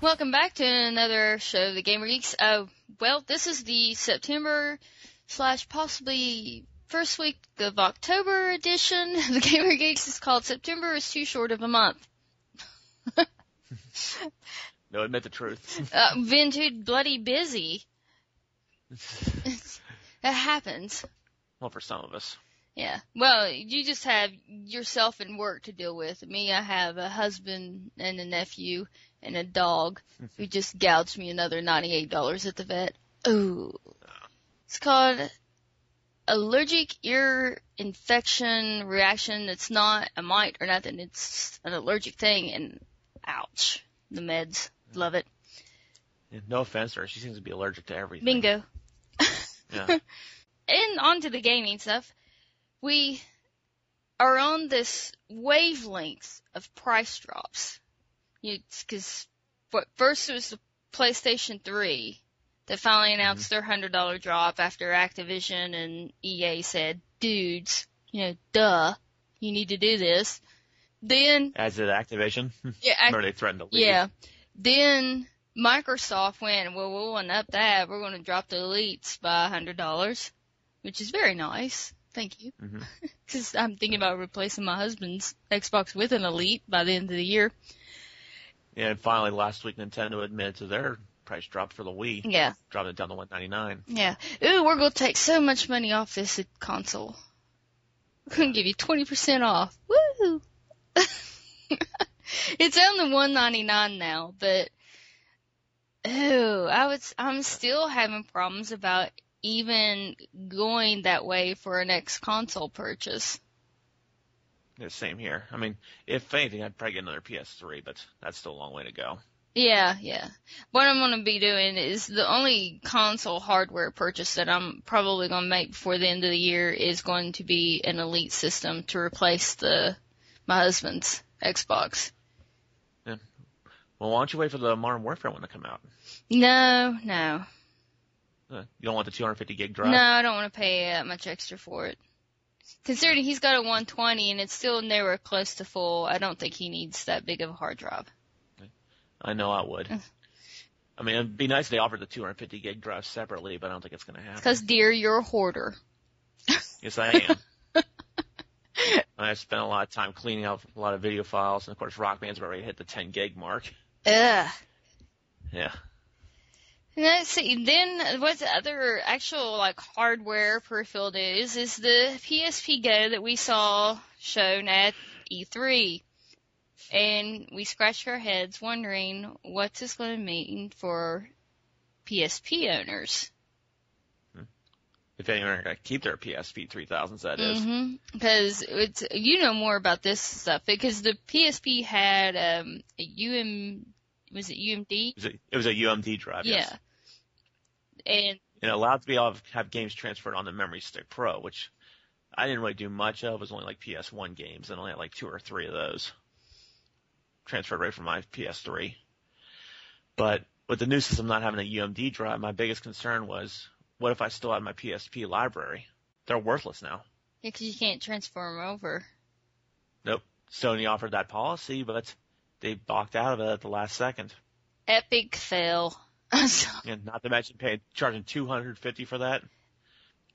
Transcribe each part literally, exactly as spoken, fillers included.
Welcome back to another show of the Gamer Geeks. Uh, well, this is the September slash possibly first week of October edition of the Gamer Geeks. It's called September is Too Short of a Month. No, admit the truth. uh, been too bloody busy. That happens. Well, for some of us. Yeah. Well, you just have yourself and work to deal with. Me, I have a husband and a nephew and a dog who just gouged me another ninety-eight dollars at the vet. Ooh. It's called allergic ear infection reaction. It's not a mite or nothing. It's an allergic thing, and ouch. The meds. Love it. No offense to her. She seems to be allergic to everything. Bingo. Yeah. And on to the gaming stuff. We are on this wavelength of price drops. Because first it was the PlayStation three that finally announced mm-hmm. their one hundred dollars drop after Activision and E A said, dudes, you know, duh, you need to do this. Then... As did Activision? Yeah. Act- or they threatened to leave. Yeah. Then... Microsoft went, well, we'll one up that. We're going to drop the elites by one hundred dollars, which is very nice. Thank you. Because mm-hmm. I'm thinking about replacing my husband's Xbox with an Elite by the end of the year. Yeah, and finally, last week, Nintendo admitted to their price drop for the Wii. Yeah. Dropped it down to one hundred ninety-nine dollars. Yeah. Ooh, we're going to take so much money off this console. We're going to give you twenty percent off. Woo! It's only one hundred ninety-nine dollars now, but... Oh, I would, I'm still having problems about even going that way for a next console purchase. Yeah, same here. I mean, if anything, I'd probably get another P S three, but that's still a long way to go. Yeah, yeah. What I'm going to be doing is the only console hardware purchase that I'm probably going to make before the end of the year is going to be an Elite system to replace the my husband's Xbox. Well, why don't you wait for the Modern Warfare one to come out? No, no. You don't want the two hundred fifty gig drive? No, I don't want to pay that much extra for it. Considering he's got a one twenty and it's still nowhere close to full, I don't think he needs that big of a hard drive. I know I would. I mean, it'd be nice if they offered the two hundred fifty gig drive separately, but I don't think it's going to happen. Because, dear, you're a hoarder. Yes, I am. I spent a lot of time cleaning up a lot of video files, and of course, Rock Band's already hit the ten gig mark. Ugh. Yeah. Let's see. Then what the other actual like hardware peripheral news is the P S P Go that we saw shown at E three, and we scratched our heads wondering what's this going to mean for P S P owners. If anyone are going to keep their P S P three thousands, that is. Because mm-hmm. it's you know more about this stuff because the P S P had um, a U M, was it U M D? It was a, it was a U M D drive. Yeah. Yes. And it allowed to be able to have games transferred on the Memory Stick Pro, which I didn't really do much of. It was only like P S one games, and I only had like two or three of those transferred right from my P S three. But with the new system not having a U M D drive, my biggest concern was. What if I still had my P S P library? They're worthless now. Yeah, because you can't transfer them over. Nope. Sony offered that policy, but they balked out of it at the last second. Epic fail. And not to mention paying, charging two hundred fifty dollars for that,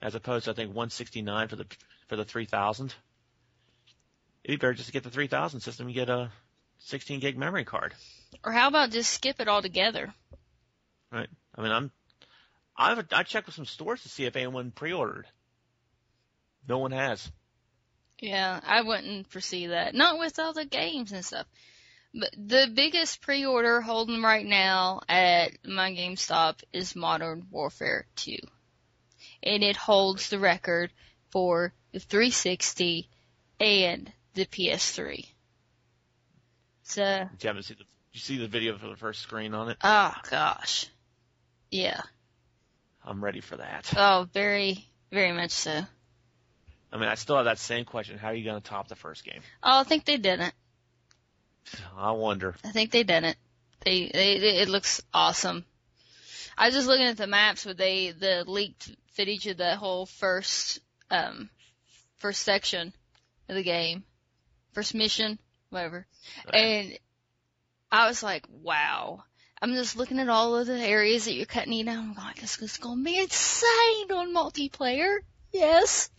as opposed to, I think, one hundred sixty-nine dollars for the for the three thousand. It'd be better just to get the three thousand system and get a sixteen gig memory card. Or how about just skip it altogether? Right. I mean, I'm... I've, I checked with some stores to see if anyone pre-ordered. No one has. Yeah, I wouldn't foresee that. Not with all the games and stuff. But the biggest pre-order holding right now at my GameStop is Modern Warfare two. And it holds the record for the three sixty and the P S three. So, did you, see the, did you see the video for the first screen on it? Oh, gosh. Yeah. I'm ready for that. Oh, very, very much so. I mean, I still have that same question. How are you going to top the first game? Oh, I think they didn't. I wonder. I think they didn't. They, they, they it looks awesome. I was just looking at the maps with they the leaked footage of the whole first, um, first section of the game, first mission, whatever. Right. And I was like, wow. I'm just looking at all of the areas that you're cutting down. I'm like, this is going to be insane on multiplayer. Yes.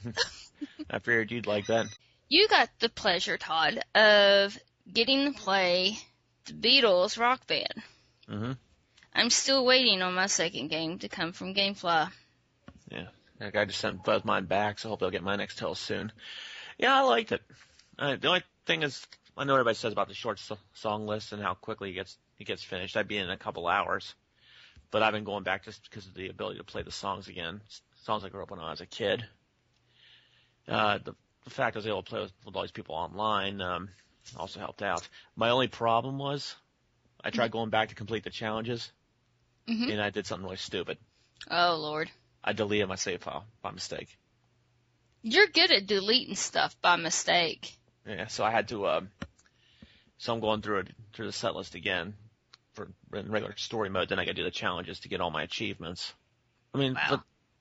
I figured you'd like that. You got the pleasure, Todd, of getting to play the Beatles Rock Band. Mm-hmm. I'm still waiting on my second game to come from Gamefly. Yeah. That guy just sent Buzz mine back, so I hope they'll get my next tell soon. Yeah, I liked it. Uh, the only thing is, I know everybody says about the short so- song list and how quickly it gets it gets finished. I'd be in a couple hours. But I've been going back just because of the ability to play the songs again. Songs I grew up on when I was a kid. Uh, the, the fact I was able to play with, with all these people online um, also helped out. My only problem was I tried mm-hmm. going back to complete the challenges, mm-hmm. and I did something really stupid. Oh, Lord. I deleted my save file by mistake. You're good at deleting stuff by mistake. Yeah, so I had to uh, – so I'm going through it, through the set list again for in regular story mode. Then I got to do the challenges to get all my achievements. I mean, wow.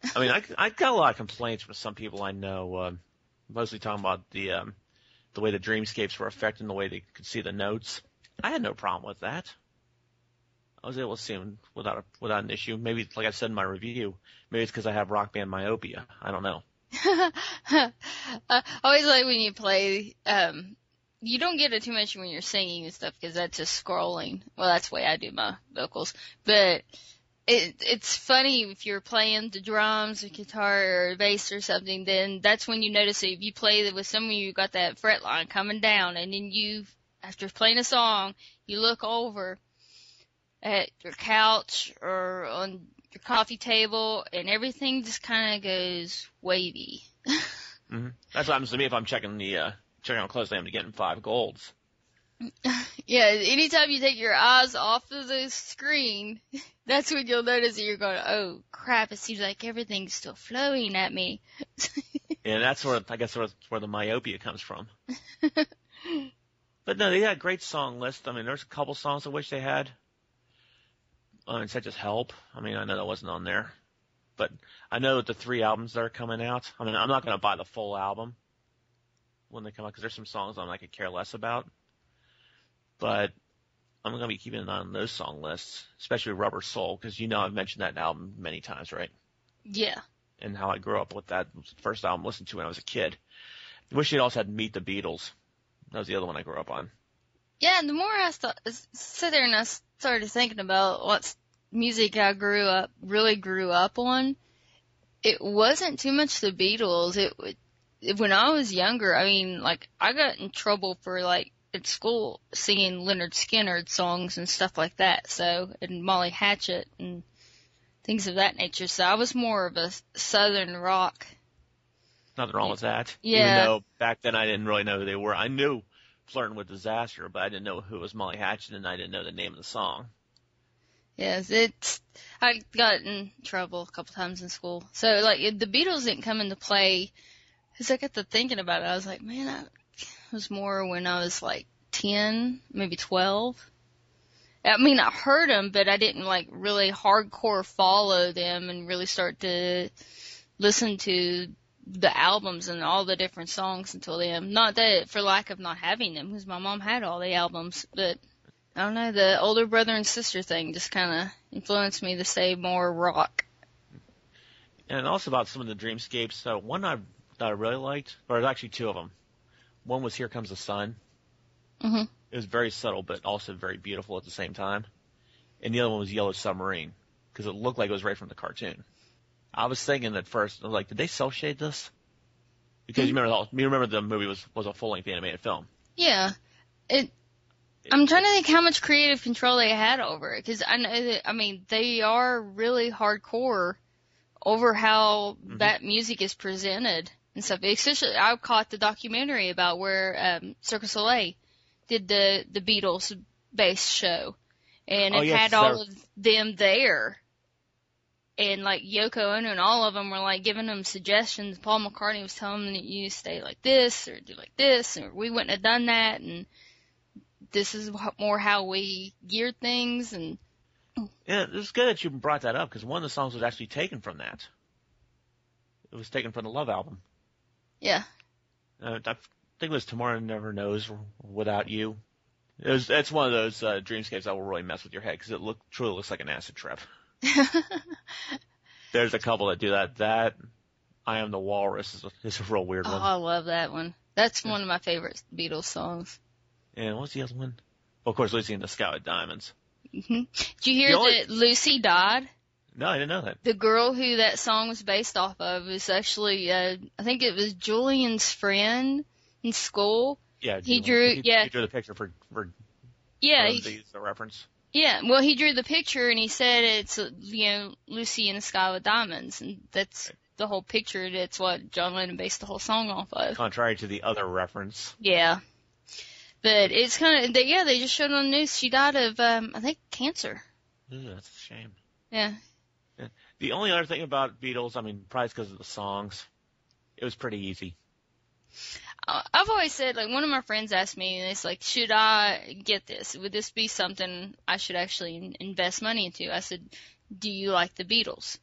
but, I mean, I, I got a lot of complaints from some people I know, uh, mostly talking about the um, the way the dreamscapes were affecting the way they could see the notes. I had no problem with that. I was able to see them without a, without an issue. Maybe, like I said in my review, maybe it's because I have Rock Band myopia. I don't know. I always like when you play, um, you don't get it too much when you're singing and stuff because that's just scrolling. Well, that's the way I do my vocals. But it, it's funny if you're playing the drums or guitar or bass or something, then that's when you notice it. If you play with someone, you got that fret line coming down, and then you, after playing a song, you look over at your couch or on your coffee table, and everything just kind of goes wavy. mm-hmm. That's what happens to me if I'm checking the uh, checking how close I am to getting five golds. Yeah, anytime you take your eyes off of the screen, that's when you'll notice that you're going, oh, crap, it seems like everything's still flowing at me. Yeah, that's where, I guess that's where the myopia comes from. But no, they had a great song list. I mean, there's a couple songs I wish they had. I mean, such as Help. I mean, I know that wasn't on there. But I know that the three albums that are coming out, I mean, I'm not going to buy the full album when they come out because there's some songs on I could care less about. But I'm going to be keeping an eye on those song lists, especially Rubber Soul, because you know I've mentioned that album many times, right? Yeah. And how I grew up with that first album I listened to when I was a kid. I wish they'd also had Meet the Beatles. That was the other one I grew up on. Yeah, and the more I st- sit there and I started thinking about what music I grew up, really grew up on, it wasn't too much the Beatles. It, it when I was younger, I mean, like, I got in trouble for, like, at school singing Leonard Skinner songs and stuff like that, so, and Molly Hatchet and things of that nature. So I was more of a southern rock. Nothing wrong with that. Yeah. Even though back then I didn't really know who they were. I knew Flirting with Disaster, but I didn't know who was Molly Hatchet, and I didn't know the name of the song. Yes, it's, I got in trouble a couple times in school. So, like, the Beatles didn't come into play, because I got to thinking about it. I was like, man, I, it was more when I was, like, ten, maybe twelve. I mean, I heard them, but I didn't, like, really hardcore follow them and really start to listen to the albums and all the different songs until then. Not that for lack of not having them, because my mom had all the albums, but I don't know, the older brother and sister thing just kind of influenced me to say more rock. And also about some of the dreamscapes. So one I, that I really liked, or actually two of them. One was Here Comes the Sun. Mm-hmm. It was very subtle, but also very beautiful at the same time. And the other one was Yellow Submarine, because it looked like it was right from the cartoon. I was thinking at first, I was like, did they cel shade this? Because mm-hmm. you remember, you remember the movie was, was a full-length animated film. Yeah. It, it, I'm trying to think how much creative control they had over it. Because I know that, I mean, they are really hardcore over how mm-hmm. that music is presented and stuff. Especially, I caught the documentary about where um, Cirque du Soleil did the, the Beatles bass show. And it oh, yes, had so. all of them there. And, like, Yoko Ono and all of them were, like, giving them suggestions. Paul McCartney was telling them that you stay like this or do like this, or we wouldn't have done that, and this is more how we geared things. And yeah, it's good that you brought that up, because one of the songs was actually taken from that. It was taken from the Love album. Yeah. Uh, I think it was Tomorrow Never Knows Without You. It was, it's one of those uh, dreamscapes that will really mess with your head because it look, truly looks like an acid trip. There's a couple that do that. That I Am the Walrus is a, is a real weird oh, one. Oh, I love that one. That's yeah. one of my favorite Beatles songs. And what's the other one? Well, of course, Lucy in the Sky with Diamonds. Mm-hmm. Did you hear the only... that Lucy died? No, I didn't know that. The girl who that song was based off of was actually, uh, I think it was Julian's friend in school. Yeah, he drew. He, yeah, he drew the picture for. for yeah, he, to use the reference. Yeah, well, he drew the picture and he said it's you know Lucy in the Sky with Diamonds, and that's right. the whole picture. That's what John Lennon based the whole song off of. Contrary to the other reference. Yeah, but it's kind of yeah. They just showed on the news she died of um, I think cancer. Ooh, that's a shame. Yeah. yeah. The only other thing about Beatles, I mean, probably because of the songs, it was pretty easy. I've always said, like, one of my friends asked me, and it's like, should I get this? Would this be something I should actually invest money into? I said, do you like the Beatles?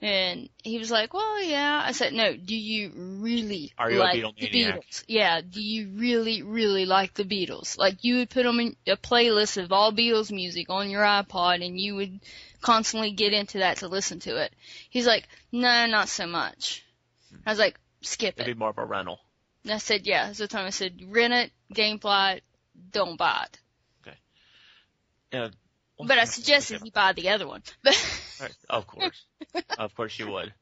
And he was like, well, yeah. I said, no, do you really Are you like a Beatle the maniac? Beatles? Yeah, do you really, really like the Beatles? Like, you would put them in a playlist of all Beatles music on your iPod, and you would constantly get into that to listen to it. He's like, no, not so much. I was like, skip It'd it. It'd be more of a rental. And I said, yeah. So the time I said, rent it, Gamefly, don't buy it. Okay. Uh, but I suggested you buy the other one. Right. Of course. Of course you would.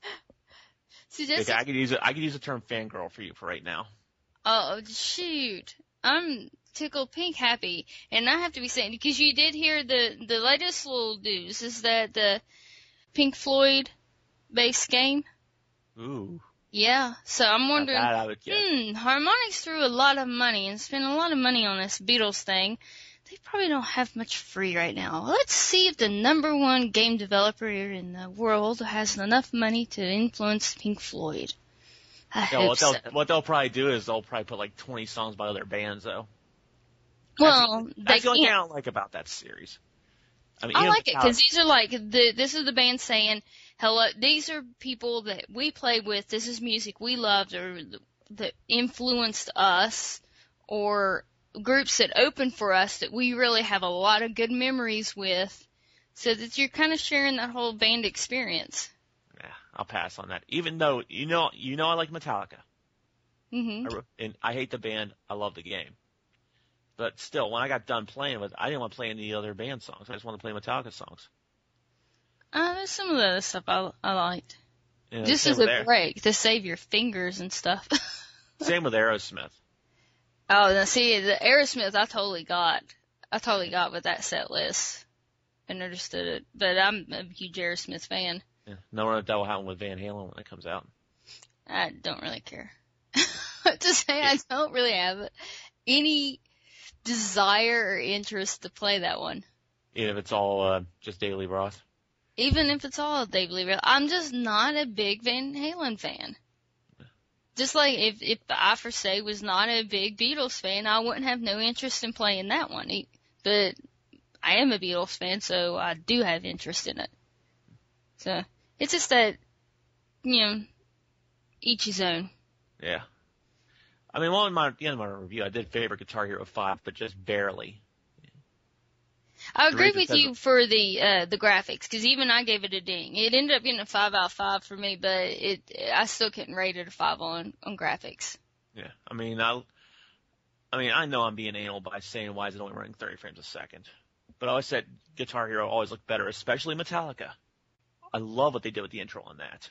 Suggested, I could use a, I could use the term fangirl for you for right now. Oh, shoot. I'm tickled pink happy. And I have to be saying, because you did hear the, the latest little news is that the Pink Floyd-based game. Ooh. Yeah, so I'm wondering, hmm, Harmonix threw a lot of money and spent a lot of money on this Beatles thing. They probably don't have much free right now. Let's see if the number one game developer in the world has enough money to influence Pink Floyd. I yeah, hope what, they'll, so. what they'll probably do is they'll probably put like twenty songs by other bands, though. Well, that's, that's the only thing I don't like about that series. I, mean, I like it because these are like the, this is the band saying, hello, these are people that we play with. This is music we loved or that influenced us or groups that opened for us that we really have a lot of good memories with so that you're kind of sharing that whole band experience. Yeah, I'll pass on that. Even though, you know, you know I like Metallica. Mm-hmm. I, and I hate the band. I love the game. But still, when I got done playing with it, I didn't want to play any other band songs. I just wanted to play Metallica songs. Uh, there's some of the other stuff I, I liked. Yeah, just as a Aer- break to save your fingers and stuff. Same with Aerosmith. Oh, now see, the Aerosmith I totally got. I totally got with that set list and understood it. But I'm a huge Aerosmith fan. Yeah, no one that will happen with Van Halen when it comes out. I don't really care. to say yeah. I don't really have any desire or interest to play that one. Even if it's all uh, just Daily Roth. Even if it's all Dave Lee Roth, I'm just not a big Van Halen fan. Just like if, if I, for say, was not a big Beatles fan, I wouldn't have no interest in playing that one. But I am a Beatles fan, so I do have interest in it. So it's just that, you know, each his own. Yeah. I mean, well, in my, in my review, I did favor Guitar Hero five, but just barely. I agree with you for the uh, the graphics, because even I gave it a ding. It ended up getting a five out of five for me, but it I still couldn't rate it a five on, on graphics. Yeah, I mean, I I mean, I know I'm being anal by saying why is it only running thirty frames a second. But I always said Guitar Hero always looked better, especially Metallica. I love what they did with the intro on that.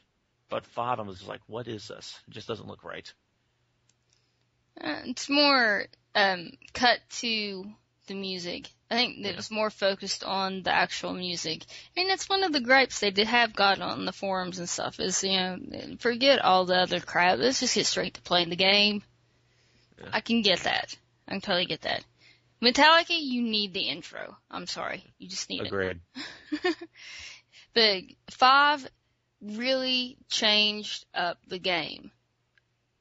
But five, I was just like, what is this? It just doesn't look right. Uh, it's more um, cut to the music. I think that yeah. it was more focused on the actual music. And that's one of the gripes they did have got on the forums and stuff is, you know, forget all the other crap. Let's just get straight to playing the game. Yeah. I can get that. I can totally get that. Metallica, you need the intro. I'm sorry. You just need Agreed. it. Agreed. But five really changed up the game.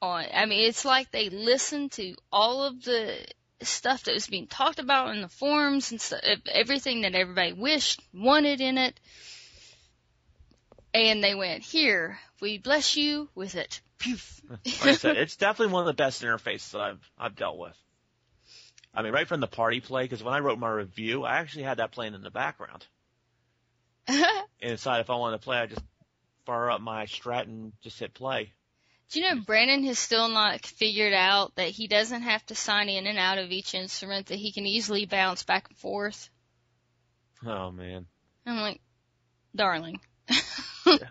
On, I mean, it's like they listened to all of the stuff that was being talked about in the forums and stuff, everything that everybody wished, wanted in it. And they went, here, we bless you with it. Like I said, it's definitely one of the best interfaces that I've I've dealt with. I mean, right from the party play, because when I wrote my review, I actually had that playing in the background. Inside, if I wanted to play, I just fire up my Strat and just hit play. Do you know Brandon has still not figured out that he doesn't have to sign in and out of each instrument, that he can easily bounce back and forth? Oh, man. I'm like, darling. Because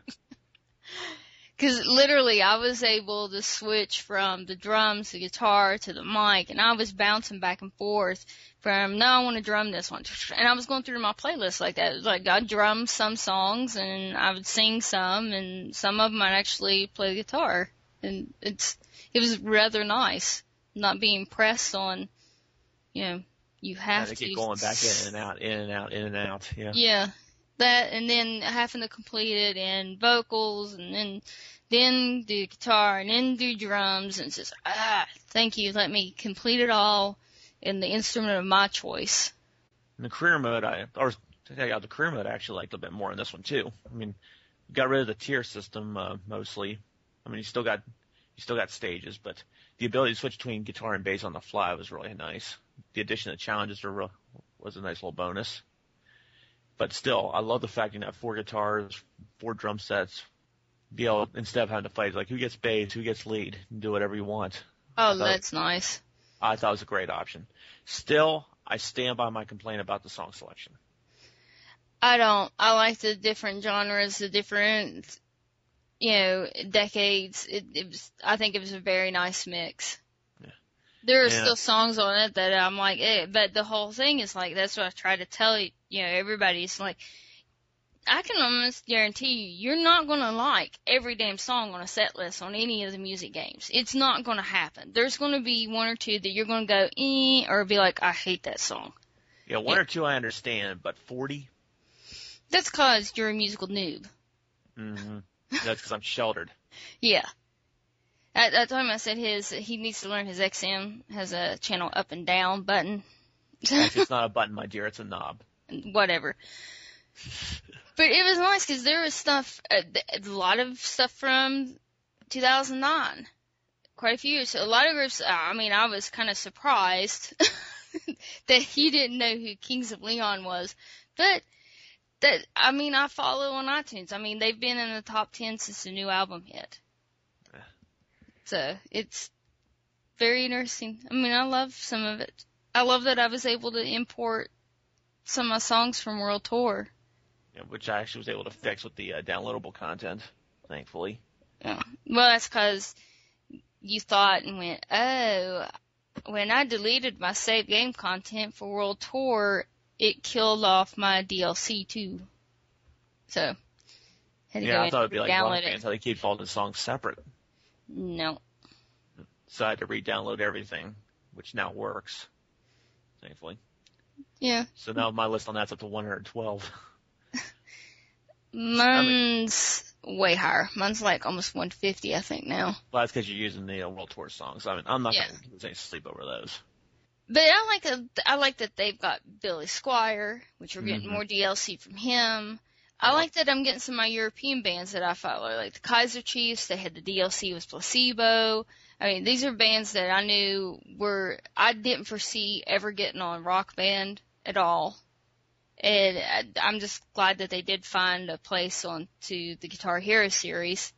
yeah. Literally I was able to switch from the drums, the guitar, to the mic, and I was bouncing back and forth from, no, I want to drum this one. And I was going through my playlist like that. It was like I drummed some songs, and I would sing some, and some of them I'd actually play the guitar. And it's it was rather nice, not being pressed on, you know, you have to. Keep going back in and out, in and out, in and out. Yeah. Yeah, that, and then having to complete it in vocals, and then then do guitar, and then do drums, and it's just ah, thank you, let me complete it all in the instrument of my choice. In the career mode, I or yeah, the career mode I actually liked a bit more in this one too. I mean, you got rid of the tier system uh, mostly. I mean, you still got you still got stages, but the ability to switch between guitar and bass on the fly was really nice. The addition of challenges were real, was a nice little bonus. But still, I love the fact you have four guitars, four drum sets. Be able, instead of having to fight like who gets bass, who gets lead, and do whatever you want. Oh, that's nice. I thought it was a great option. Still, I stand by my complaint about the song selection. I don't. I like the different genres, the different, you know, decades. It, it was, I think it was a very nice mix. Yeah. There are yeah. still songs on it that I'm like, eh, but the whole thing is like, that's what I try to tell you, you know, everybody's like, I can almost guarantee you, you're not going to like every damn song on a set list on any of the music games. It's not going to happen. There's going to be one or two that you're going to go, eh, or be like, I hate that song. Yeah, one yeah. or two I understand, but forty? That's because you're a musical noob. Mm-hmm. That's because I'm sheltered. Yeah. At that time I said his, he needs to learn his X M, has a channel up and down button. Actually, it's not a button, my dear. It's a knob. Whatever. But it was nice because there was stuff, a, a lot of stuff from two thousand nine, quite a few. So a lot of groups, I mean, I was kind of surprised that he didn't know who Kings of Leon was. But, that I mean, I follow on iTunes. I mean, they've been in the top ten since the new album hit. So it's very interesting. I mean, I love some of it. I love that I was able to import some of my songs from World Tour. Yeah, which I actually was able to fix with the uh, downloadable content, thankfully. Yeah. Well, that's because you thought and went, oh, when I deleted my save game content for World Tour, it killed off my D L C too. So, had to yeah, go I thought it'd be like one fan, so they keep all the songs separate. No. So I had to re-download everything, which now works, thankfully. Yeah. So now my list on that's up to one hundred twelve. Mine's I mean, way higher. Mine's like almost one fifty, I think, now. Well, that's because you're using the uh, World Tour songs. I mean, I'm not yeah. going to lose any sleep over those. But I like a, I like that they've got Billy Squire, which we're getting mm-hmm. more D L C from him. I like that I'm getting some of my European bands that I follow, like the Kaiser Chiefs. They had the D L C with Placebo. I mean, these are bands that I knew were I didn't foresee ever getting on Rock Band at all. And I, I'm just glad that they did find a place on to the Guitar Hero series.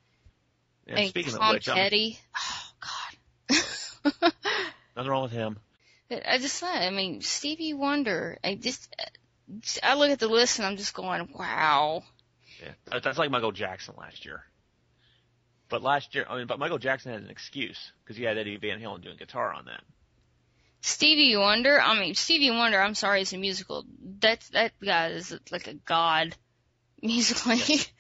Yeah, and speaking Tom of which, Petty. I'm... Oh, God. Nothing wrong with him. But I just thought, I mean, Stevie Wonder. I just, I look at the list and I'm just going, wow. Yeah, that's like Michael Jackson last year. But last year, I mean, but Michael Jackson had an excuse because he had Eddie Van Halen doing guitar on that. Stevie Wonder, I mean, Stevie Wonder, I'm sorry, is a musical. That, that guy is like a god musically. Yes.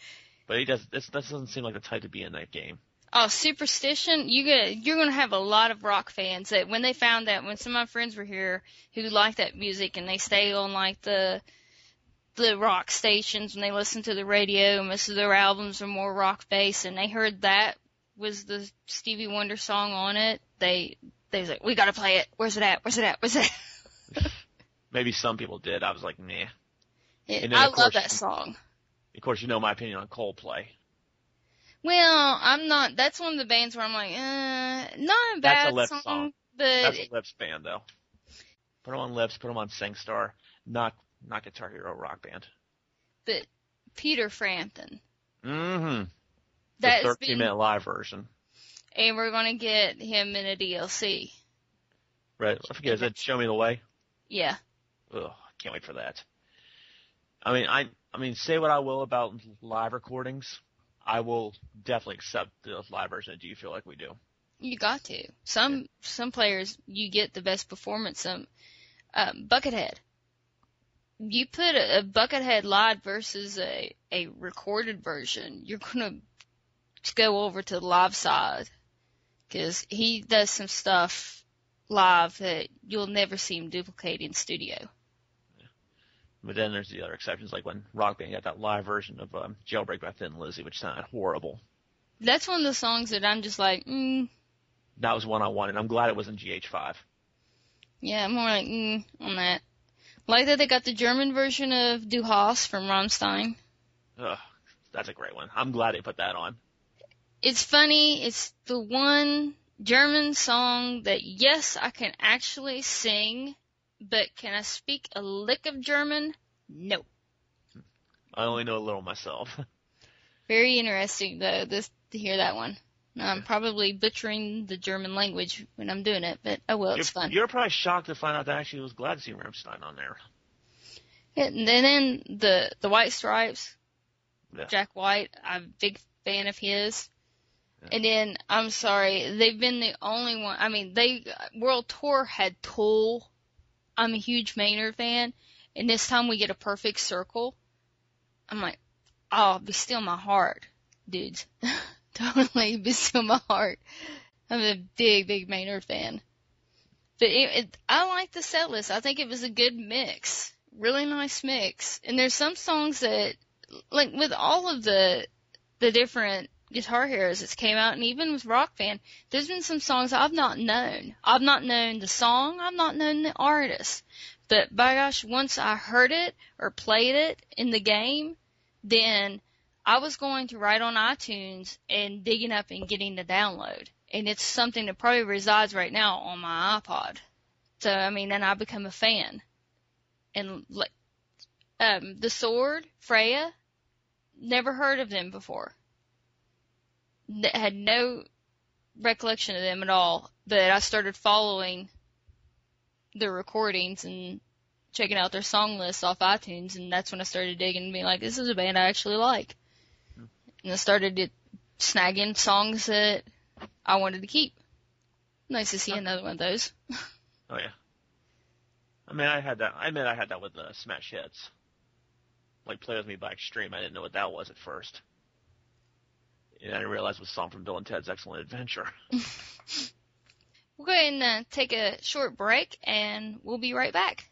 But he does, this, this doesn't seem like the type to be in that game. Oh, Superstition, you get, you're going to have a lot of rock fans that when they found that, when some of my friends were here who liked that music and they stay on like the, the rock stations and they listen to the radio, most of their albums are more rock based, and they heard that was the Stevie Wonder song on it, they... They was like, we gotta play it. Where's it at? Where's it at? Where's it at? Maybe some people did. I was like, nah. Yeah, I love that song. Of course, you know my opinion on Coldplay. Well, I'm not. That's one of the bands where I'm like, uh, not a bad that's a song, song. But that's a Lips band though. Put them on Lips. Put them on SingStar. Not not Guitar Hero, Rock Band. But Peter Frampton. Mm-hmm. That's the thirteen minute live version. And we're gonna get him in a D L C. Right. I forget. Is that Show Me the Way? Yeah. Ugh, I can't wait for that. I mean, I I mean, say what I will about live recordings. I will definitely accept the live version. Do you feel like we do? You got to. Some yeah. some players, you get the best performance. Some uh, Buckethead. You put a, a Buckethead live versus a, a recorded version, you're going to go over to the live side because he does some stuff live that you'll never see him duplicate in studio. But then there's the other exceptions, like when Rock Band got that live version of um, Jailbreak by Thin Lizzy, which sounded horrible. That's one of the songs that I'm just like, mm. That was one I wanted. I'm glad it wasn't G H five. Yeah, I'm more like, mm, on that. Like that they got the German version of Du Hast from Rammstein. Ugh, that's a great one. I'm glad they put that on. It's funny. It's the one German song that, yes, I can actually sing. But can I speak a lick of German? No. I only know a little myself. Very interesting, though, this, to hear that one. Now, I'm probably butchering the German language when I'm doing it, but oh well, it's you're, fun. You're probably shocked to find out that I actually was glad to see Rammstein on there. And then the, the White Stripes, yeah. Jack White, I'm a big fan of his. Yeah. And then, I'm sorry, they've been the only one. I mean, they World Tour had Tool. I'm a huge Maynard fan, and this time we get a Perfect Circle. I'm like, oh, be still my heart, dudes. Totally be still my heart. I'm a big, big Maynard fan. But it, it, I like the set list. I think it was a good mix, really nice mix. And there's some songs that, like with all of the the different Guitar Heroes that came out, and even with Rock Band, there's been some songs I've not known. I've not known the song, I've not known the artist. But by gosh, once I heard it or played it in the game, then I was going to write on iTunes and digging up and getting the download. And it's something that probably resides right now on my iPod. So, I mean, then I become a fan. And like, um, The Sword, Freya, never heard of them before. Had no recollection of them at all, but I started following their recordings and checking out their song lists off iTunes, and that's when I started digging and being like, this is a band I actually like. Hmm. And I started snagging songs that I wanted to keep. Nice to see huh. another one of those. Oh, yeah. I mean, I had that. I mean, I had that with the uh, Smash Hits. Like, Play With Me by Extreme, I didn't know what that was at first. And I didn't realize it was a song from Bill and Ted's Excellent Adventure. We'll go ahead and uh, take a short break, and we'll be right back.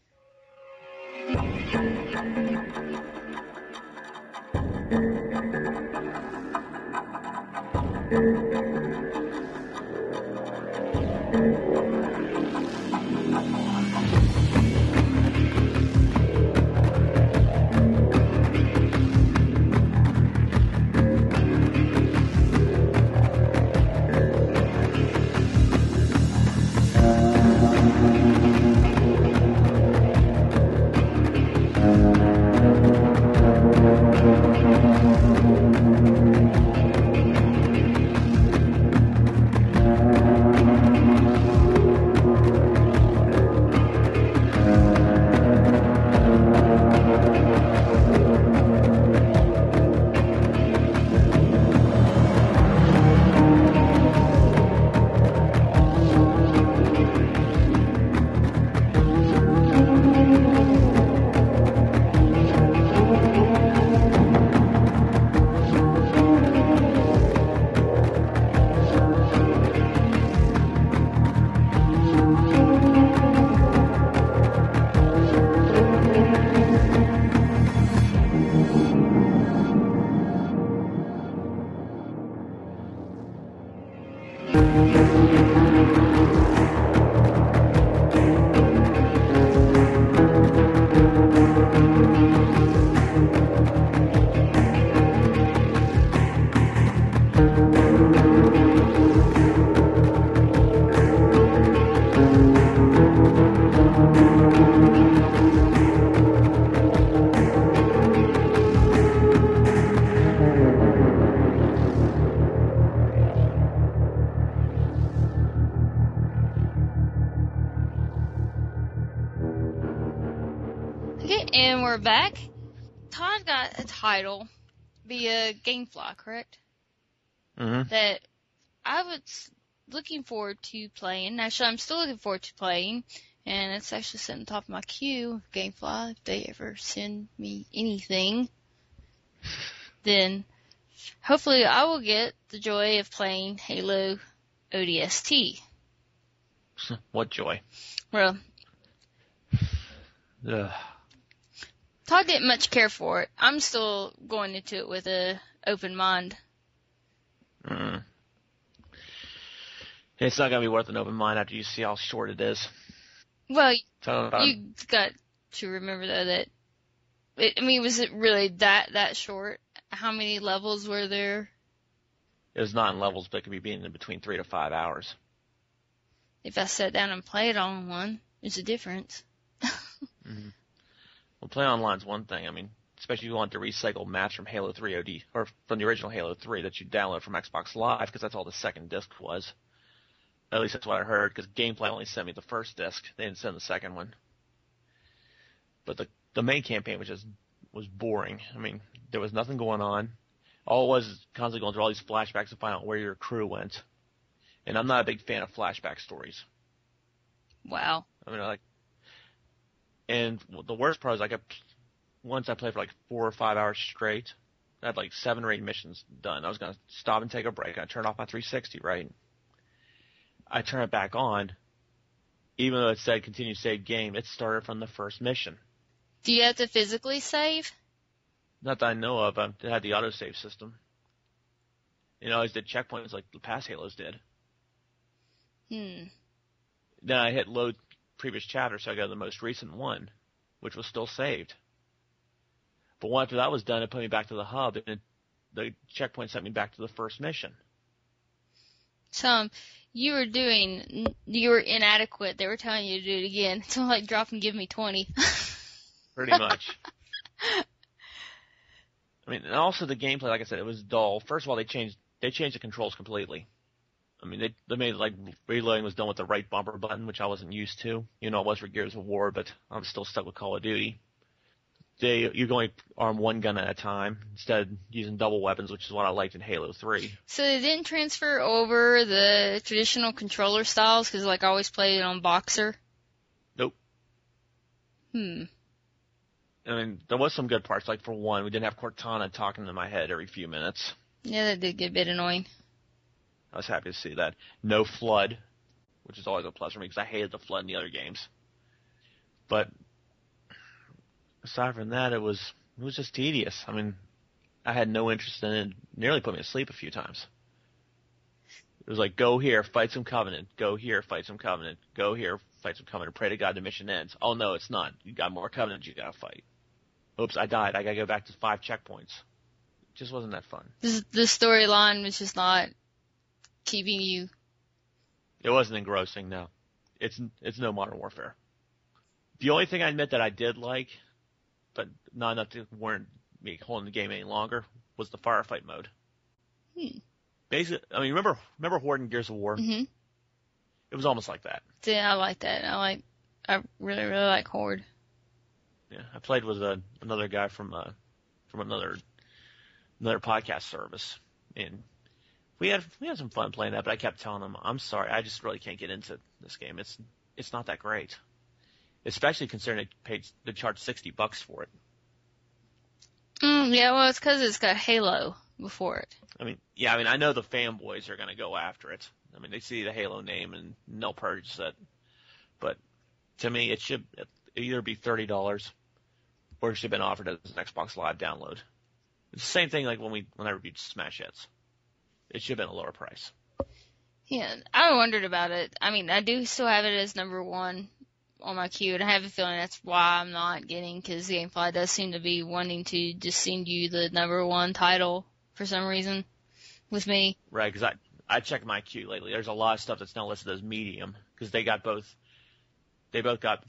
Okay, and we're back. Todd got a title via Gamefly, correct? Mm-hmm. That I was looking forward to playing. Actually, I'm still looking forward to playing. And it's actually sitting on top of my queue, Gamefly. If they ever send me anything, then hopefully I will get the joy of playing Halo O D S T. What joy? Well, ugh. Todd didn't much care for it. I'm still going into it with an open mind. Mm. It's not going to be worth an open mind after you see how short it is. Well, you got to remember, though, that, it, I mean, was it really that, that short? How many levels were there? It was not in levels, but it could be beaten in between three to five hours. If I sat down and played on one, there's a difference. Mm-hmm. Well, play online is one thing. I mean, especially if you want to recycle maps from Halo three O D, or from the original Halo three that you download from Xbox Live, because that's all the second disc was. At least that's what I heard, because Gameplay only sent me the first disc. They didn't send the second one. But the the main campaign was just was boring. I mean, there was nothing going on. All it was is constantly going through all these flashbacks to find out where your crew went. And I'm not a big fan of flashback stories. Wow. I mean, I like. And the worst part is, I kept, once I played for like four or five hours straight, I had like seven or eight missions done. I was going to stop and take a break. I turned off my three sixty, right? I turn it back on, even though it said continue save game, it started from the first mission. Do you have to physically save? Not that I know of. I had the autosave system. You know, I always did checkpoints like the past Halos did. Hmm. Then I hit load previous chapter, so I got the most recent one, which was still saved. But after that was done, it put me back to the hub, and it, the checkpoint sent me back to the first mission. Some you were doing, you were inadequate. They were telling you to do it again. It's like drop and give me twenty. Pretty much. I mean, and also the gameplay, like I said, it was dull. First of all, they changed they changed the controls completely. I mean, they, they made, like, reloading was done with the right bumper button, which I wasn't used to. You know, it was for Gears of War, but I'm still stuck with Call of Duty. They, you can only arm one gun at a time instead of using double weapons, which is what I liked in Halo three. So they didn't transfer over the traditional controller styles, because, like, I always played it on Boxer? Nope. Hmm. I mean, there was some good parts. Like, for one, we didn't have Cortana talking to my head every few minutes. Yeah, that did get a bit annoying. I was happy to see that. No flood, which is always a plus for me because I hated the flood in the other games. But aside from that, it was it was just tedious. I mean, I had no interest in it. It nearly put me to sleep a few times. It was like, go here, fight some Covenant. Go here, fight some Covenant. Go here, fight some Covenant. Pray to God the mission ends. Oh, no, it's not. You got more Covenant you got to fight. Oops, I died. I got to go back to five checkpoints. It just wasn't that fun. This, the storyline was just not keeping you. It wasn't engrossing, no. It's it's no Modern Warfare. The only thing I admit that I did like, but not enough to warrant me holding the game any longer, was the firefight mode. Hmm. Basically, I mean, remember remember Horde and Gears of War? Mm-hmm. It was almost like that. Yeah, I like that. I like. I really really like Horde. Yeah, I played with a, another guy from uh, from another another podcast service, and We had we had some fun playing that, but I kept telling him, I'm sorry, I just really can't get into this game. It's it's not that great, especially considering they paid they charged sixty bucks for it. Mm, yeah, well, it's because it's got Halo before it. I mean, yeah, I mean, I know the fanboys are gonna go after it. I mean, they see the Halo name and they'll purchase it. But to me, it should either be thirty dollars or it should have been offered as an Xbox Live download. It's the same thing like when we when I reviewed Smash Hits. It should have been a lower price. Yeah, I wondered about it. I mean, I do still have it as number one on my queue, and I have a feeling that's why I'm not getting, because Gamefly does seem to be wanting to just send you the number one title for some reason with me. Right, because I, I checked my queue lately. There's a lot of stuff that's now listed as medium, because they got both, they both got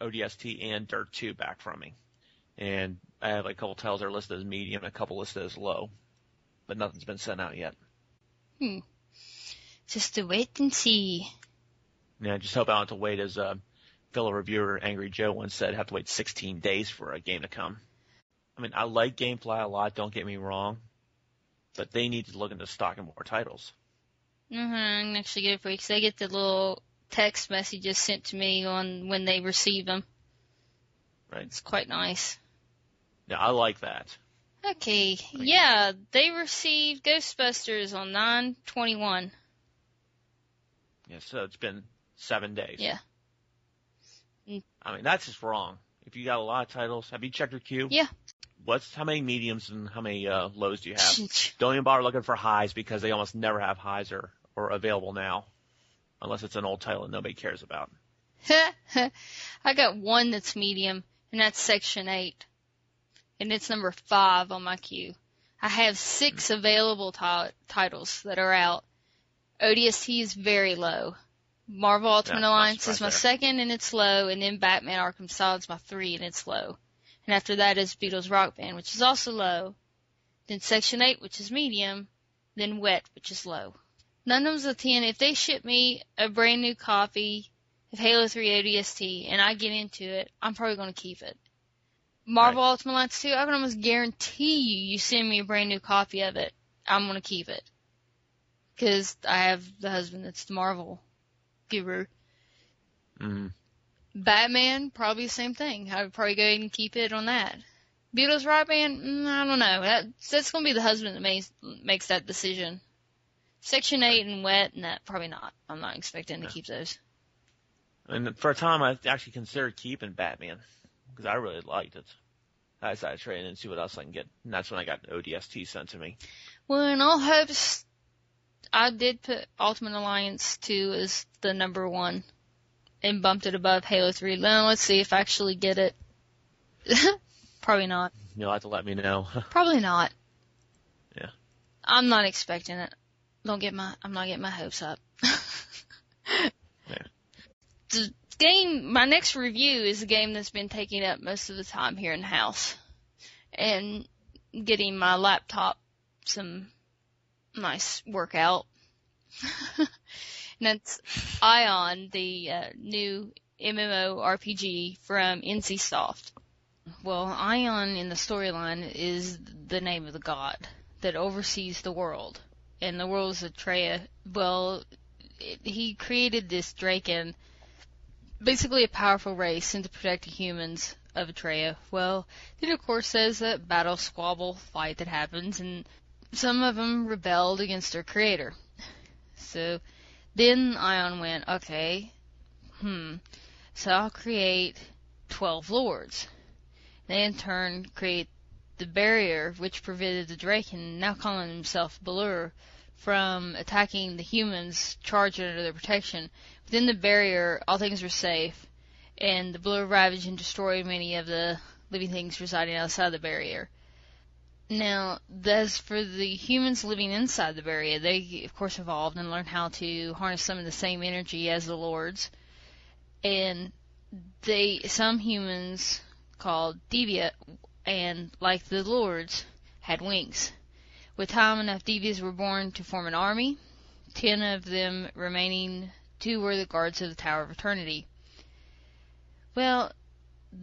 O D S T and Dirt two back from me. And I have like a couple titles that are listed as medium and a couple listed as low. But nothing's been sent out yet. Hmm. Just to wait and see. Yeah, just hope I don't have to wait as uh, fellow reviewer Angry Joe once said, have to wait sixteen days for a game to come. I mean, I like Gamefly a lot, don't get me wrong, but they need to look into stocking more titles. Mm-hmm. Next, I get freaks. They get the little text messages sent to me on when they receive them. Right. It's quite nice. Yeah, I like that. Okay. I mean, yeah, they received Ghostbusters on nine twenty-one. Yeah, so it's been seven days. Yeah. I mean, that's just wrong. If you got a lot of titles, have you checked your queue? Yeah. What's how many mediums and how many uh, lows do you have? Don't even bother looking for highs because they almost never have highs or, or available now, unless it's an old title that nobody cares about. I got one that's medium, and that's Section eight, and it's number five on my queue. I have six mm-hmm. available t- titles that are out. O D S T is very low. Marvel Ultimate yeah, Alliance is my there. second, and it's low, and then Batman Arkham Asylum is my three, and it's low. And after that is Beatles Rock Band, which is also low. Then Section eight, which is medium. Then Wet, which is low. None of them's a ten. If they ship me a brand new copy of Halo three O D S T and I get into it, I'm probably going to keep it. Marvel right. Ultimate Alliance two, I can almost guarantee you you send me a brand new copy of it, I'm going to keep it. Because I have the husband that's the Marvel guru. Mm-hmm. Batman, probably the same thing. I would probably go ahead and keep it on that. Beatles Rock Band, mm, I don't know. That, that's going to be the husband that makes, makes that decision. Section eight and Wet, no, probably not. I'm not expecting no. to keep those. And for a time, I actually considered keeping Batman because I really liked it. I decided to trade in and see what else I can get. And that's when I got an O D S T sent to me. Well, in all hopes, I did put Ultimate Alliance two as the number one. And bumped it above Halo three. Now, let's see if I actually get it. Probably not. You'll have to let me know. Probably not. Yeah. I'm not expecting it. Don't get my. I'm not getting my hopes up. Yeah. The game. My next review is a game that's been taking up most of the time here in the house, and getting my laptop some nice workout. And that's Ion, the uh, new MMORPG from NCSoft. Well, Ion in the storyline is the name of the god that oversees the world. And the world is Atreia. Well, it, he created this Draken, basically a powerful race sent to protect the humans of Atreia. Well, then of course there's that battle squabble fight that happens, and some of them rebelled against their creator. So then Ion went, okay, hmm, so I'll create twelve lords. They in turn create the barrier which prevented the Draken, now calling himself Balur, from attacking the humans charged under their protection. Within the barrier, all things were safe, and the Balur ravaged and destroyed many of the living things residing outside the barrier. Now, as for the humans living inside the barrier, they, of course, evolved and learned how to harness some of the same energy as the lords. And they, some humans called Deviant, and like the lords, had wings. With time, enough Deviants were born to form an army. Ten of them remaining, two were the guards of the Tower of Eternity. Well,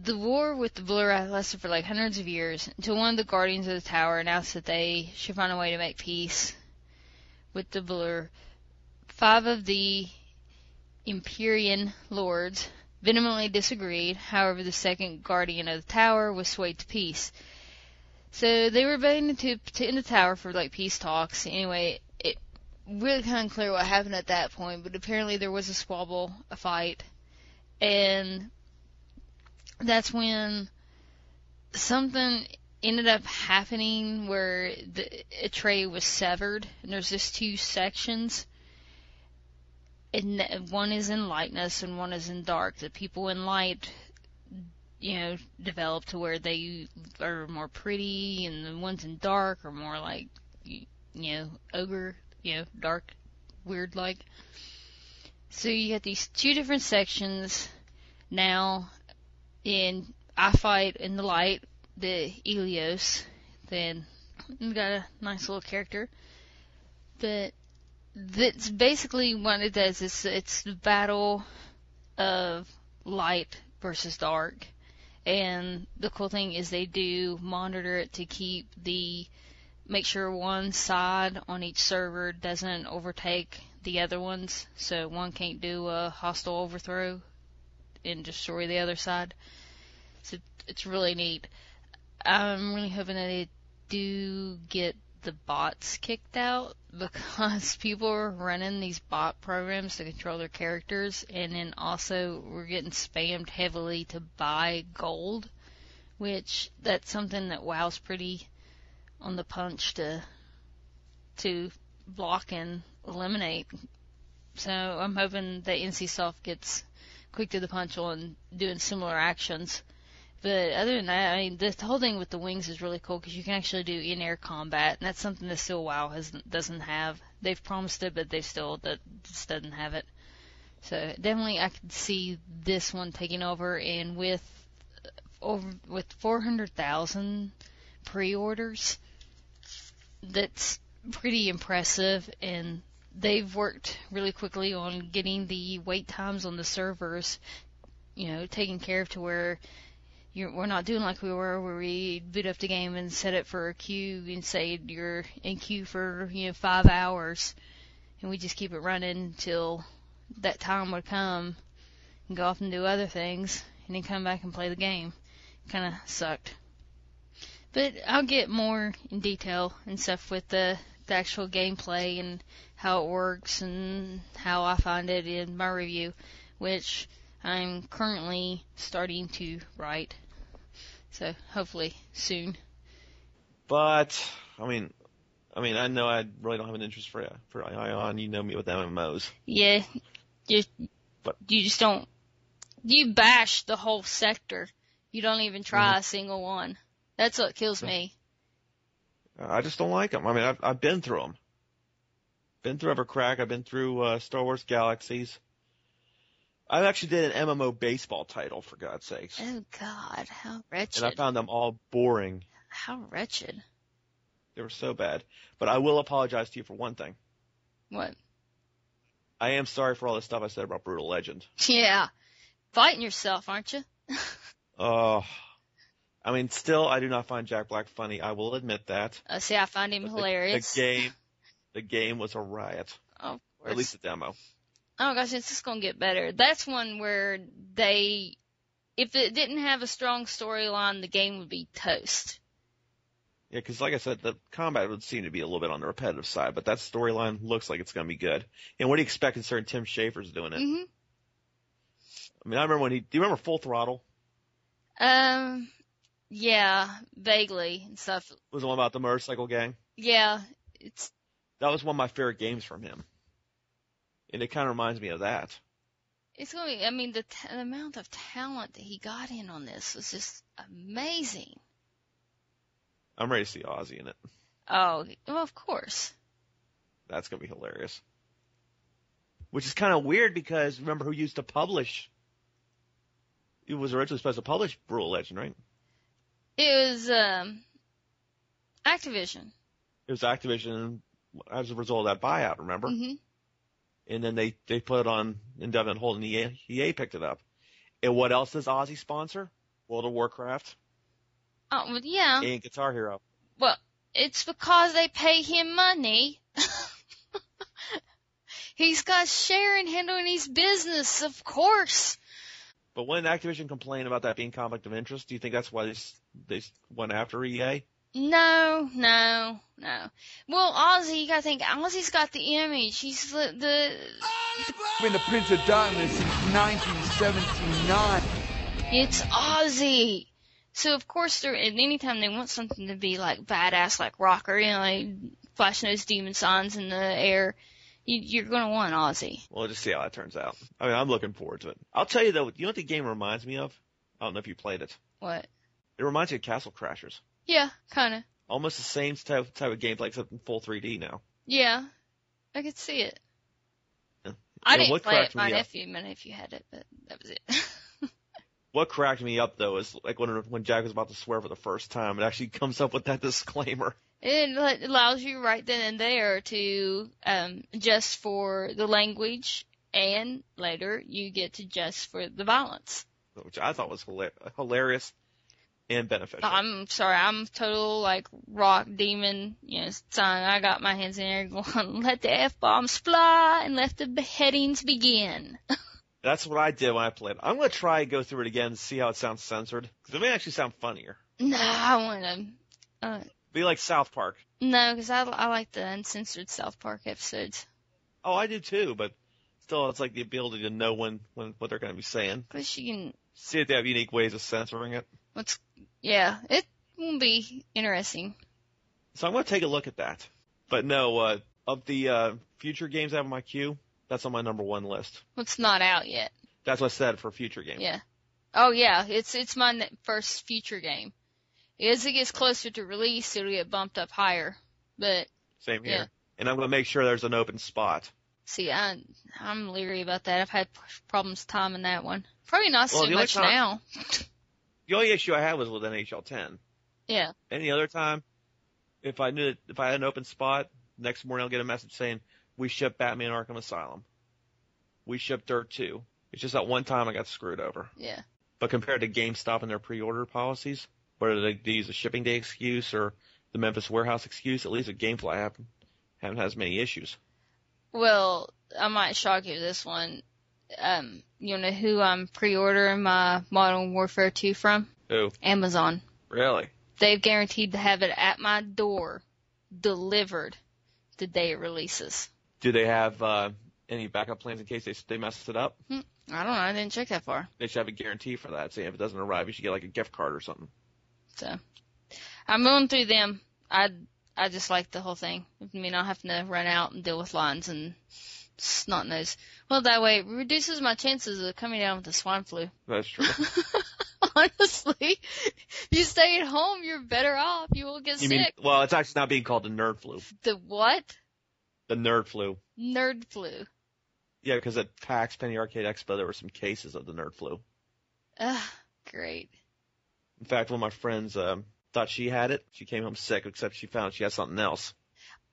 the war with the Balur lasted for like hundreds of years until one of the guardians of the tower announced that they should find a way to make peace with the Balur. Five of the Empyrean lords vehemently disagreed. However, the second guardian of the tower was swayed to peace. So they were waiting to, to end the tower for like peace talks. Anyway, it really kind of unclear what happened at that point, but apparently there was a squabble, a fight, and that's when something ended up happening where the Atreia was severed, and there's just two sections, and one is in lightness and one is in dark. The people in light, you know, develop to where they are more pretty, and the ones in dark are more like, you know, ogre, you know, dark, weird-like. So you got these two different sections now. And I fight in the light, the Elios. Then we got a nice little character. But that's basically what it does. It's, it's the battle of light versus dark. And the cool thing is they do monitor it to keep the, make sure one side on each server doesn't overtake the other ones, so one can't do a hostile overthrow and destroy the other side. So it's really neat. I'm really hoping that they do get the bots kicked out, because people are running these bot programs to control their characters, and then also we're getting spammed heavily to buy gold, which that's something that WoW's pretty on the punch to to block and eliminate. So I'm hoping that NCSoft gets quick to the punch on doing similar actions. But other than that, I mean, the whole thing with the wings is really cool, because you can actually do in-air combat, and that's something that still WoW hasn't, doesn't have. They've promised it, but they still that just doesn't have it. So definitely, I could see this one taking over, and with over with four hundred thousand pre-orders, that's pretty impressive. And they've worked really quickly on getting the wait times on the servers, you know, taken care of to where You're, we're not doing like we were, where we boot up the game and set it for a queue and say you're in queue for, you know, five hours, and we just keep it running until that time would come and go off and do other things and then come back and play the game. Kind of sucked. But I'll get more in detail and stuff with the, the actual gameplay and how it works and how I find it in my review, which I'm currently starting to write. So hopefully soon. But I mean, I mean, I know I really don't have an interest for for Ion. You know me with M M Os. Yeah, just but, you just don't. You bash the whole sector. You don't even try mm-hmm. a single one. That's what kills yeah. me. I just don't like them. I mean, I've I've been through them. Been through Evercrack. I've been through uh, Star Wars Galaxies. I actually did an M M O baseball title, for God's sakes. Oh, God. How wretched. And I found them all boring. How wretched. They were so bad. But I will apologize to you for one thing. What? I am sorry for all the stuff I said about Brutal Legend. Yeah. Fighting yourself, aren't you? Oh. I mean, still, I do not find Jack Black funny. I will admit that. Uh, see, I find him but hilarious. The, the game the game was a riot. Of course. At least the demo. Oh gosh, it's just gonna get better. That's one where they, if it didn't have a strong storyline, the game would be toast. Yeah, because like I said, the combat would seem to be a little bit on the repetitive side, but that storyline looks like it's gonna be good. And what do you expect concerning Tim Schafer's doing it? Mm-hmm. I mean, I remember when he. Do you remember Full Throttle? Um, yeah, vaguely and stuff. It was the one about the motorcycle gang? Yeah, it's. That was one of my favorite games from him. And it kind of reminds me of that. It's going to be, I mean, the, t- the amount of talent that he got in on this was just amazing. I'm ready to see Ozzy in it. Oh, well, of course. That's going to be hilarious. Which is kind of weird because, remember who used to publish? It was originally supposed to publish Brutal Legend, right? It was um, Activision. It was Activision as a result of that buyout, remember? Mm-hmm. And then they, they put it on indefinite hold, and E A, E A picked it up. And what else does Ozzy sponsor? World of Warcraft. Oh, well, yeah. And Guitar Hero. Well, it's because they pay him money. He's got share in handling his business, of course. But when Activision complained about that being conflict of interest, do you think that's why they, they went after E A? No, no, no. Well, Ozzy, you gotta think, Ozzy's got the image. He's the... the been the Prince of Darkness since nineteen seventy-nine. It's Ozzy. So, of course, they're, and anytime they want something to be, like, badass, like rocker, you know, like flash-nosed demon signs in the air, you, you're gonna want Ozzy. We'll just see how that turns out. I mean, I'm looking forward to it. I'll tell you, though, you know what the game reminds me of? I don't know if you played it. What? It reminds me of Castle Crashers. Yeah, kind of. Almost the same type, type of gameplay, except in full three D now. Yeah, I could see it. Yeah. I didn't play it. My nephew, my nephew had it, but that was it. What cracked me up, though, is like when when Jack was about to swear for the first time, it actually comes up with that disclaimer. It allows you right then and there to um, adjust for the language and later you get to just for the violence. Which I thought was hilar- hilarious and beneficial. I'm sorry, I'm total, like, rock demon, you know, son. I got my hands in there going, let the F-bombs fly and let the beheadings begin. That's what I did when I played. I'm going to try and go through it again and see how it sounds censored, because it may actually sound funnier. No, I want to. Uh, Be like South Park. No, because I, I like the uncensored South Park episodes. Oh, I do too, but still, it's like the ability to know when, when what they're going to be saying. Because you can see if they have unique ways of censoring it. What's, yeah, it will be interesting. So I'm going to take a look at that. But no, uh, of the uh, future games I have in my queue, that's on my number one list. Well, it's not out yet. That's what I said for future game. Yeah. Oh, yeah. It's it's my first future game. As it gets closer to release, it'll get bumped up higher. But same here. Yeah. And I'm going to make sure there's an open spot. See, I, I'm leery about that. I've had problems timing that one. Probably not well, so much time, now. The only issue I had was with N H L ten. Yeah. Any other time, if I knew if I had an open spot, next morning I'll get a message saying, we shipped Batman Arkham Asylum. We shipped Dirt two. It's just that one time I got screwed over. Yeah. But compared to GameStop and their pre-order policies, whether they use a shipping day excuse or the Memphis warehouse excuse, at least at Gamefly I haven't, haven't had as many issues. Well, I might shock you with this one. Um, you know who I'm pre-ordering my Modern Warfare two from? Who? Amazon. Really? They've guaranteed to have it at my door, delivered the day it releases. Do they have uh, any backup plans in case they they mess it up? I don't know. I didn't check that far. They should have a guarantee for that. So if it doesn't arrive, you should get like a gift card or something. So I'm going through them. I I just like the whole thing. I mean, I'll have to run out and deal with lines and snot nose. Well, that way it reduces my chances of coming down with the swine flu. That's true. Honestly, you stay at home, you're better off. You won't get you sick. Mean, well, it's actually not being called the nerd flu. The what? The nerd flu. Nerd flu. Yeah, because at PAX Penny Arcade Expo, there were some cases of the nerd flu. Ugh, great. In fact, one of my friends um, thought she had it. She came home sick, except she found she had something else.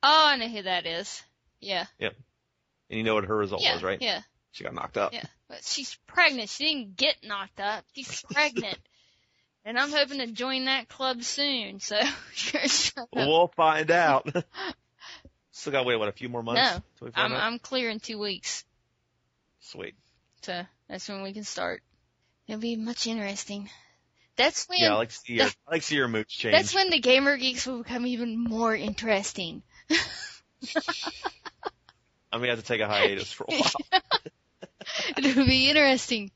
Oh, I know who that is. Yeah. Yep. And you know what her result yeah, was, right? Yeah. She got knocked up. Yeah. But she's pregnant. She didn't get knocked up. She's pregnant. And I'm hoping to join that club soon, so. We'll find out. Still gotta wait, what, a few more months? No, I'm, I'm clear in two weeks. Sweet. So that's when we can start. It'll be much interesting. That's when. Yeah, I like to see your, that, I like to see your moods change. That's when the Gamer Geeks will become even more interesting. I'm gonna have to take a hiatus for a while. It'll be interesting.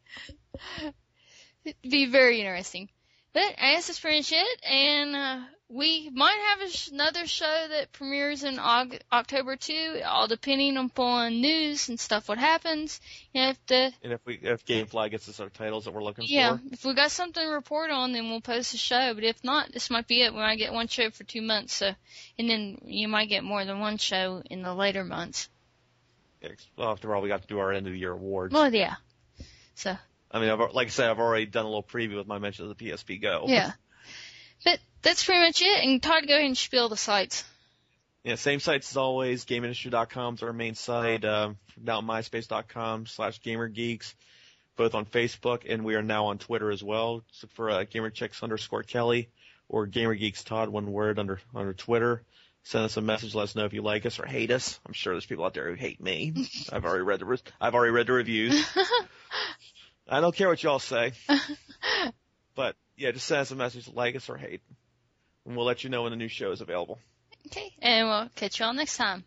It'll be very interesting. But I guess that's pretty much it, and. Uh, We might have another show that premieres in August, October too, all depending upon news and stuff. What happens? You know, if the and if we if Gamefly gets us our titles that we're looking yeah, for. Yeah, if we got something to report on, then we'll post a show. But if not, this might be it. We might get one show for two months. So, and then you might get more than one show in the later months. Well, after all, we got to do our end of the year awards. Well, yeah. So. I mean, I've, like I said, I've already done a little preview with my mention of the P S P Go. Yeah. But that's pretty much it, and Todd, go ahead and spiel the sites. Yeah, same sites as always. Game Industry dot com is our main site. Uh, now MySpace dot com slash Gamer Geeks, both on Facebook, and we are now on Twitter as well. Look for uh, GamerChicks underscore Kelly or GamerGeeksTodd, one word, under under Twitter. Send us a message. Let us know if you like us or hate us. I'm sure there's people out there who hate me. I've already read the re- I've already read the reviews. I don't care what y'all say, but. Yeah, just send us a message, like us or hate, and we'll let you know when the new show is available. Okay, and we'll catch you all next time.